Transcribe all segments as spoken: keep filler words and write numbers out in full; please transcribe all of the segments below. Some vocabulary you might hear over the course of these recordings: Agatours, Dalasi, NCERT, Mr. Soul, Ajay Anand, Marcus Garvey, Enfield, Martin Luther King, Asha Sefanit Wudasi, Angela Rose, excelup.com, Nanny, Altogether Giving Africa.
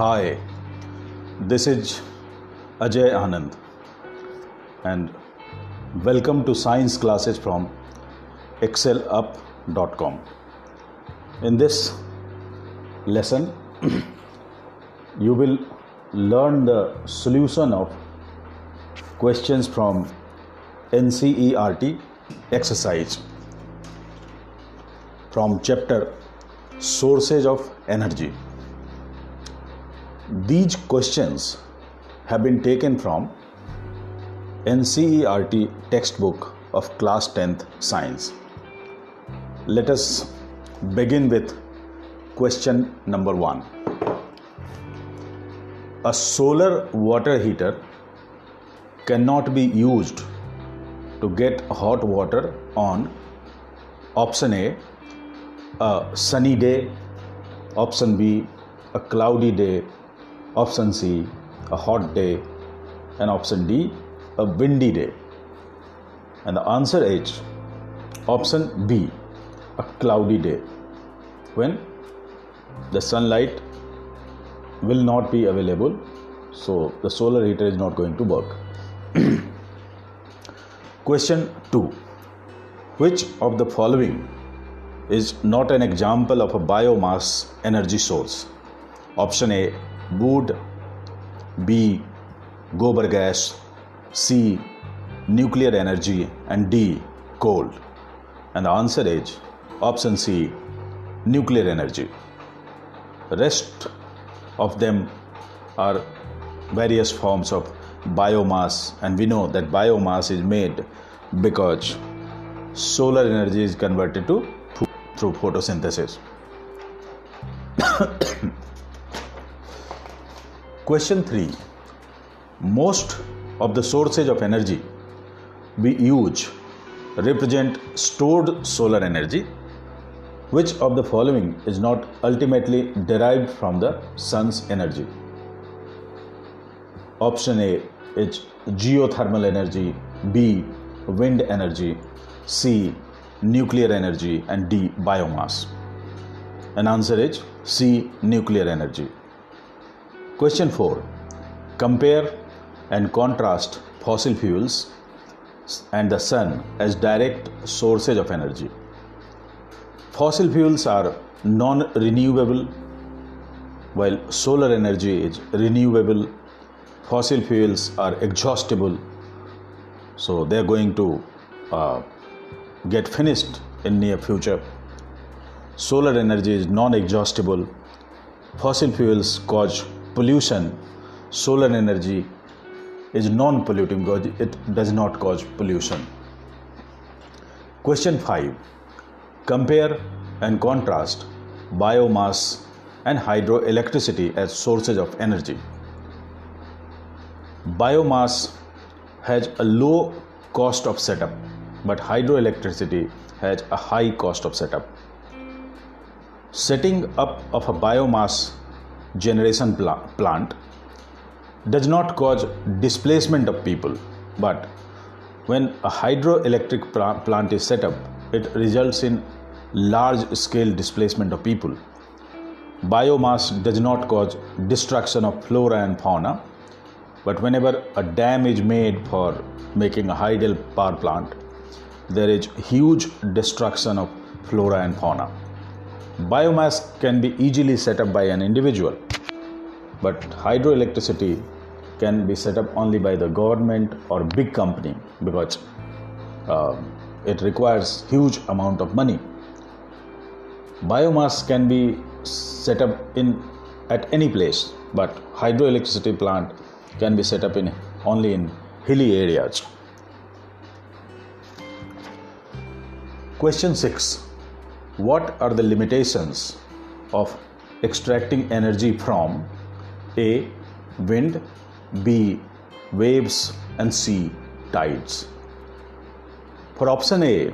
Hi, this is Ajay Anand and welcome to science classes from excelup dot com. In this lesson, you will learn the solution of questions from N C E R T exercise from chapter Sources of Energy. These questions have been taken from N C E R T textbook of class tenth science. Let us begin with question number one. A solar water heater cannot be used to get hot water on option A, a sunny day, option B, a cloudy day, option C, a hot day, and option D, a windy day. And the answer is option B, a cloudy day, when the sunlight will not be available, so the solar heater is not going to work. Question two. Which of the following is not an example of a biomass energy source? Option A, wood, B, gobar gas, C, nuclear energy, and D, coal. And the answer is option C, nuclear energy. Rest of them are various forms of biomass, and we know that biomass is made because solar energy is converted to through photosynthesis. Question three. Most of the sources of energy we use represent stored solar energy. Which of the following is not ultimately derived from the sun's energy? Option A is geothermal energy, B, wind energy, C, nuclear energy, and D, biomass. And answer is C, nuclear energy. Question four. Compare and contrast fossil fuels and the sun as direct sources of energy. Fossil fuels are non-renewable, while solar energy is renewable. Fossil fuels are exhaustible, so they are going to uh, get finished in near future. Solar energy is non-exhaustible. Fossil fuels cause pollution. Solar energy is non-polluting because it does not cause pollution. Question five. Compare and contrast biomass and hydroelectricity as sources of energy. Biomass has a low cost of setup, but hydroelectricity has a high cost of setup. Setting up of a biomass generation plant does not cause displacement of people, but when a hydroelectric plant is set up, it results in large scale displacement of people. Biomass does not cause destruction of flora and fauna, but whenever a dam is made for making a hydel power plant, there is huge destruction of flora and fauna. Biomass can be easily set up by an individual, but hydroelectricity can be set up only by the government or big company because uh, it requires huge amount of money. Biomass can be set up in at any place, but hydroelectricity plant can be set up in only in hilly areas. Question six. What are the limitations of extracting energy from A, wind, B, waves, and C, tides? For option A,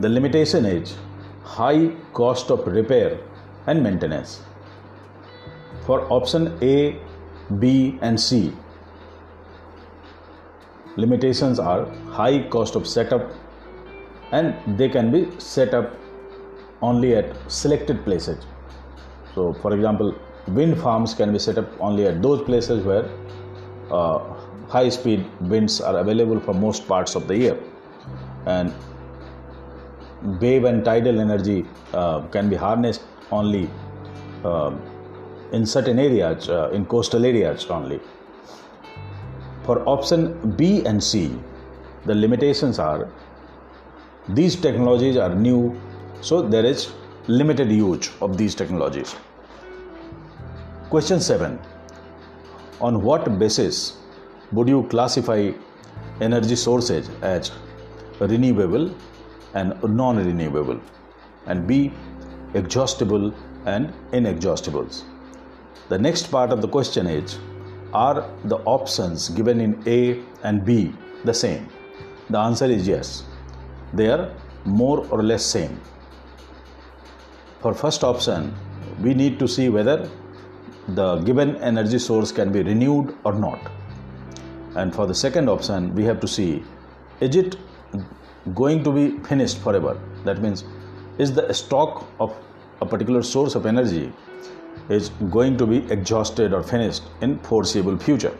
the limitation is high cost of repair and maintenance. For option A, B, and C, limitations are high cost of setup, and they can be set up only at selected places. So, for example, wind farms can be set up only at those places where uh, high speed winds are available for most parts of the year, and wave and tidal energy uh, can be harnessed only uh, in certain areas, uh, in coastal areas only. For option B and C, the limitations are these technologies are new, so there is limited use of these technologies. Question seven. On what basis would you classify energy sources as renewable and non-renewable, and B, exhaustible and inexhaustibles? The next part of the question is, are the options given in A and B the same? The answer is yes. They are more or less same. For first option, we need to see whether the given energy source can be renewed or not. And for the second option, we have to see, is it going to be finished forever? That means, is the stock of a particular source of energy is going to be exhausted or finished in foreseeable future?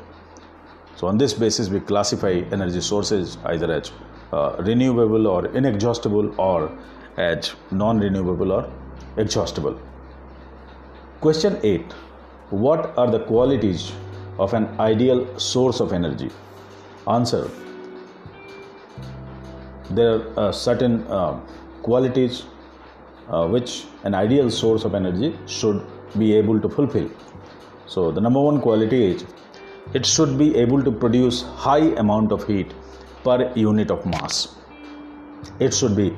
So on this basis, we classify energy sources either as uh, renewable or inexhaustible, or as non-renewable or exhaustible. Question eight. What are the qualities of an ideal source of energy? Answer. There are uh, certain uh, qualities uh, which an ideal source of energy should be able to fulfill. So the number one quality is it should be able to produce high amount of heat per unit of mass. It should be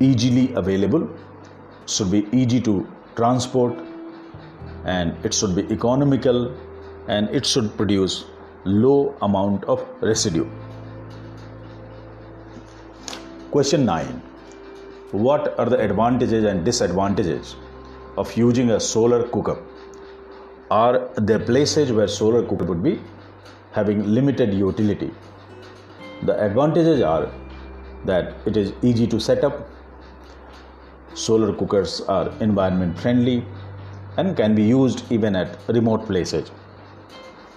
easily available, should be easy to transport, and it should be economical, and it should produce low amount of residue. Question nine. What are the advantages and disadvantages of using a solar cooker? Are there places where solar cooker would be having limited utility? The advantages are that it is easy to set up, solar cookers are environment friendly and can be used even at remote places.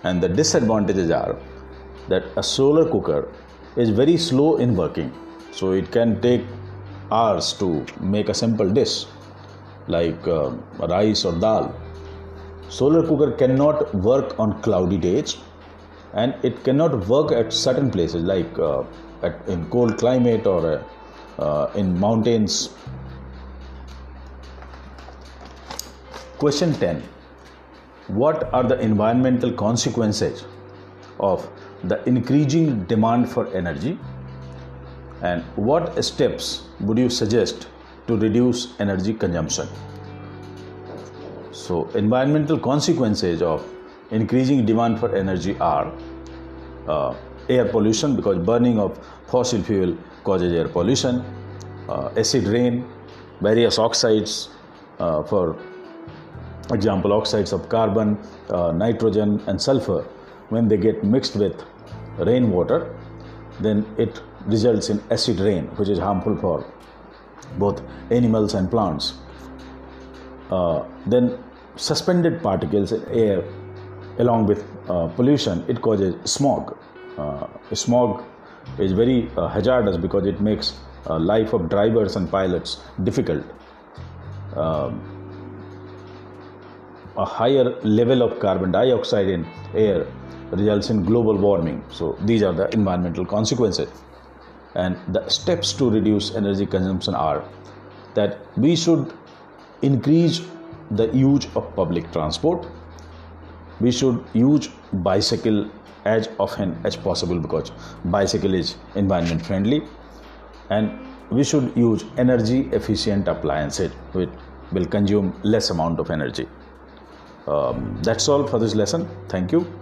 And the disadvantages are that a solar cooker is very slow in working. So it can take hours to make a simple dish like uh, rice or dal. Solar cooker cannot work on cloudy days, and it cannot work at certain places like uh, at, in cold climate or uh, uh, in mountains. Question ten. What are the environmental consequences of the increasing demand for energy? And what steps would you suggest to reduce energy consumption? So, environmental consequences of increasing demand for energy are uh, air pollution, because burning of fossil fuel causes air pollution, uh, acid rain, various oxides, uh, for example, oxides of carbon, uh, nitrogen and sulfur, when they get mixed with rainwater, then it results in acid rain, which is harmful for both animals and plants. Uh, then suspended particles in air, along with uh, pollution, it causes smog. Uh, smog is very uh, hazardous because it makes uh, life of drivers and pilots difficult. Uh, a higher level of carbon dioxide in air results in global warming. So these are the environmental consequences. And the steps to reduce energy consumption are that we should increase the use of public transport. We should use bicycle as often as possible because bicycle is environment friendly. And we should use energy efficient appliances which will consume less amount of energy. Um, that's all for this lesson. Thank you.